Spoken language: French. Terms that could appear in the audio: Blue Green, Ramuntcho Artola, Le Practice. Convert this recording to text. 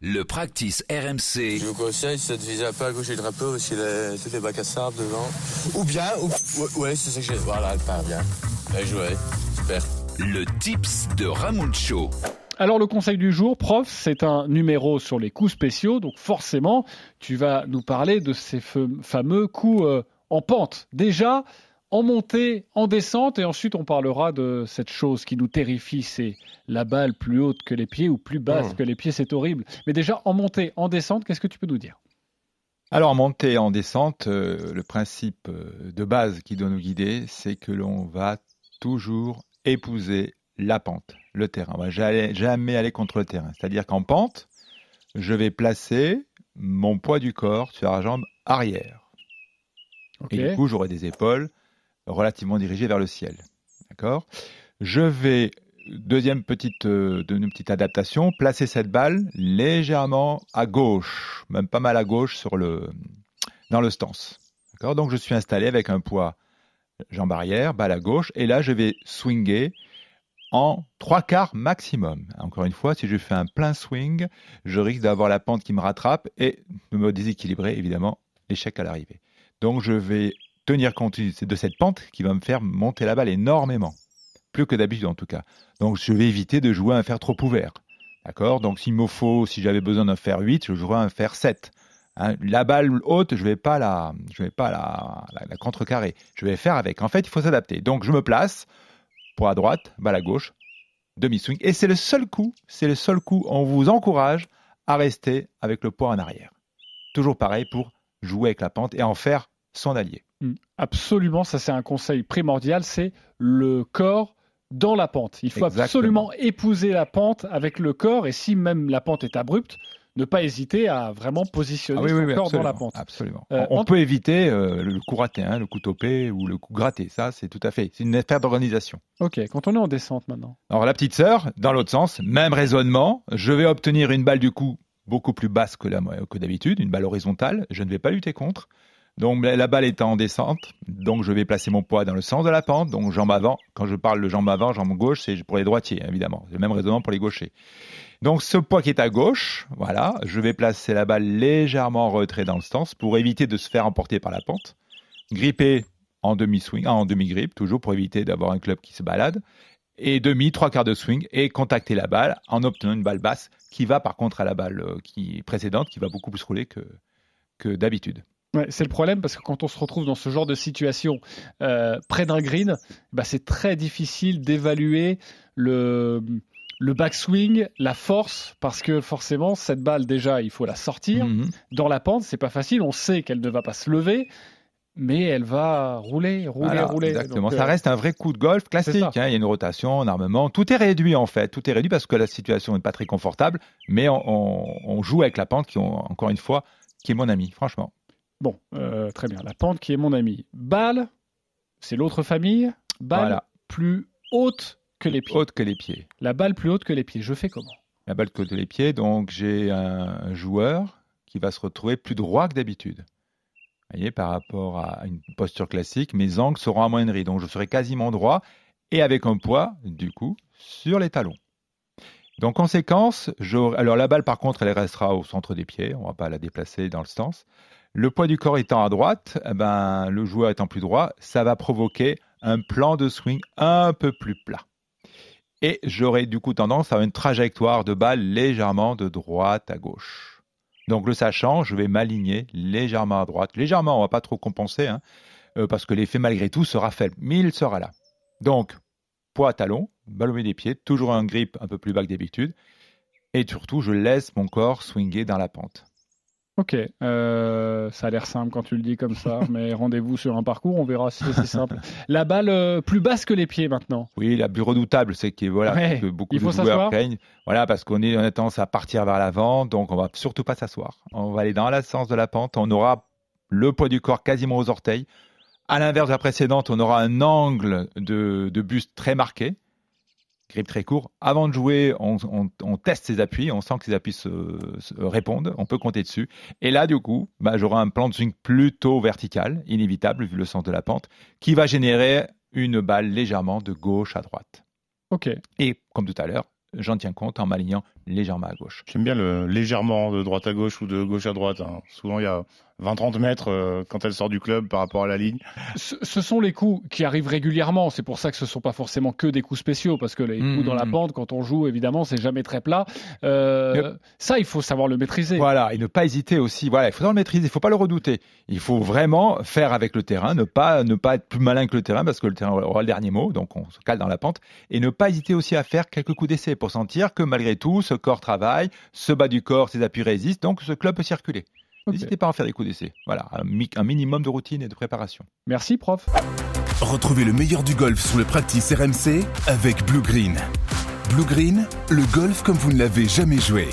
Le Practice RMC. Je vous conseille, c'est de viser un peu à gauche et le drapeau parce qu'il a tous les bacs à sable devant. Ouais, c'est ça que j'ai. Voilà, elle part bien. Bien joué, super. Le tips de Ramuntcho. Alors, le conseil du jour, prof, c'est un numéro sur les coups spéciaux. Donc, forcément, tu vas nous parler de ces fameux coups en pente. Déjà, en montée, en descente. Et ensuite, on parlera de cette chose qui nous terrifie. C'est la balle plus haute que les pieds ou plus basse que les pieds. C'est horrible. Mais déjà, en montée, en descente, qu'est-ce que tu peux nous dire ? Alors, en montée, en descente, le principe de base qui doit nous guider, c'est que l'on va toujours épouser la pente, le terrain. On ne va jamais aller contre le terrain. C'est-à-dire qu'en pente, je vais placer mon poids du corps sur la jambe arrière. Okay. Et du coup, j'aurai des épaules relativement dirigées vers le ciel. D'accord ? Je vais, deuxième petite adaptation, placer cette balle légèrement à gauche, même pas mal à gauche dans le stance. D'accord ? Donc, je suis installé avec un poids jambe arrière, balle à gauche, et là, je vais swinguer en 3/4 maximum. Encore une fois, si je fais un plein swing, je risque d'avoir la pente qui me rattrape et de me déséquilibrer, évidemment, échec à l'arrivée. Donc, je vais tenir compte de cette pente qui va me faire monter la balle énormément, plus que d'habitude en tout cas. Donc, je vais éviter de jouer un fer trop ouvert. D'accord ? Donc, si j'avais besoin d'un fer 8, je jouerais un fer 7. Hein, la balle haute, je ne vais pas la contrecarrer. Je vais faire avec. En fait, il faut s'adapter. Donc, je me place. Poids à droite, balle à gauche, demi-swing. Et c'est le seul coup, on vous encourage à rester avec le poids en arrière. Toujours pareil pour jouer avec la pente et en faire son allié. Absolument, ça c'est un conseil primordial, c'est le corps dans la pente. Il faut absolument épouser la pente avec le corps et si même la pente est abrupte, ne pas hésiter à vraiment positionner son corps dans la pente. Absolument. On peut éviter le coup raté, le coup topé ou le coup gratté. Ça, c'est tout à fait. C'est une affaire d'organisation. Ok, quand on est en descente maintenant. Alors, la petite sœur, dans l'autre sens, même raisonnement. Je vais obtenir une balle du coup beaucoup plus basse que d'habitude, une balle horizontale. Je ne vais pas lutter contre. Donc, la balle est en descente. Donc, je vais placer mon poids dans le sens de la pente. Donc, jambe avant. Quand je parle de jambe avant, jambe gauche, c'est pour les droitiers, évidemment. C'est le même raisonnement pour les gauchers. Donc, ce poids qui est à gauche, voilà, je vais placer la balle légèrement en retrait dans le stance pour éviter de se faire emporter par la pente. Gripper en demi-swing, en demi-grip, toujours pour éviter d'avoir un club qui se balade. Et 3/4 de swing et contacter la balle en obtenant une balle basse qui va par contre à la balle précédente, qui va beaucoup plus rouler que d'habitude. Ouais, c'est le problème parce que quand on se retrouve dans ce genre de situation près d'un green, bah c'est très difficile d'évaluer le backswing, la force, parce que forcément, cette balle, déjà, il faut la sortir. Dans la pente, c'est pas facile. On sait qu'elle ne va pas se lever, mais elle va rouler. Exactement. Donc, ça reste un vrai coup de golf classique. Il y a une rotation, un armement. Tout est réduit, en fait. Tout est réduit parce que la situation n'est pas très confortable, mais on joue avec la pente encore une fois, qui est mon ami, franchement. Bon, très bien. La pente qui est mon ami. Balle, c'est l'autre famille. Balle plus haute que les pieds. La balle plus haute que les pieds. Je fais comment ? La balle plus haute que les pieds. Donc, j'ai un joueur qui va se retrouver plus droit que d'habitude. Vous voyez, par rapport à une posture classique, mes angles seront amoindris. Donc, je serai quasiment droit et avec un poids, du coup, sur les talons. Donc, conséquence, alors la balle, par contre, elle restera au centre des pieds. On ne va pas la déplacer dans le sens. Le poids du corps étant à droite, le joueur étant plus droit, ça va provoquer un plan de swing un peu plus plat. Et j'aurai du coup tendance à une trajectoire de balle légèrement de droite à gauche. Donc le sachant, je vais m'aligner légèrement à droite. Légèrement, on ne va pas trop compenser, parce que l'effet malgré tout sera faible, mais il sera là. Donc, poids à talon, balle au milieu des pieds, toujours un grip un peu plus bas que d'habitude. Et surtout, je laisse mon corps swinguer dans la pente. Ok, ça a l'air simple quand tu le dis comme ça, mais rendez-vous sur un parcours, on verra si c'est simple. La balle plus basse que les pieds maintenant. Oui, la plus redoutable, c'est que beaucoup de joueurs craignent. Voilà, parce qu'on a tendance à partir vers l'avant, donc on va surtout pas s'asseoir. On va aller dans le sens de la pente, on aura le poids du corps quasiment aux orteils. À l'inverse de la précédente, on aura un angle de buste très marqué. Grip très court. Avant de jouer, on teste ses appuis, on sent que ses appuis se répondent, on peut compter dessus. Et là, du coup, j'aurai un plan de swing plutôt vertical, inévitable vu le sens de la pente, qui va générer une balle légèrement de gauche à droite. Ok. Et comme tout à l'heure, j'en tiens compte en m'alignant légèrement à gauche. J'aime bien le légèrement de droite à gauche ou de gauche à droite. Hein. Souvent, il y a 20-30 mètres quand elle sort du club par rapport à la ligne. Ce sont les coups qui arrivent régulièrement. C'est pour ça que ce ne sont pas forcément que des coups spéciaux, parce que les coups dans la bande, quand on joue, évidemment, c'est jamais très plat. Ça, il faut savoir le maîtriser. Voilà, et ne pas hésiter aussi. Voilà, il faut le maîtriser, il ne faut pas le redouter. Il faut vraiment faire avec le terrain, ne pas être plus malin que le terrain, parce que le terrain aura le dernier mot, donc on se cale dans la pente. Et ne pas hésiter aussi à faire quelques coups d'essai pour sentir que malgré tout, ce corps travaille, ce bas du corps, ses appuis résistent, donc ce club peut circuler. Okay. N'hésitez pas à en faire des coups d'essai. Voilà, un minimum de routine et de préparation. Merci, prof. Retrouvez le meilleur du golf sur le Practice RMC avec Blue Green. Blue Green, le golf comme vous ne l'avez jamais joué.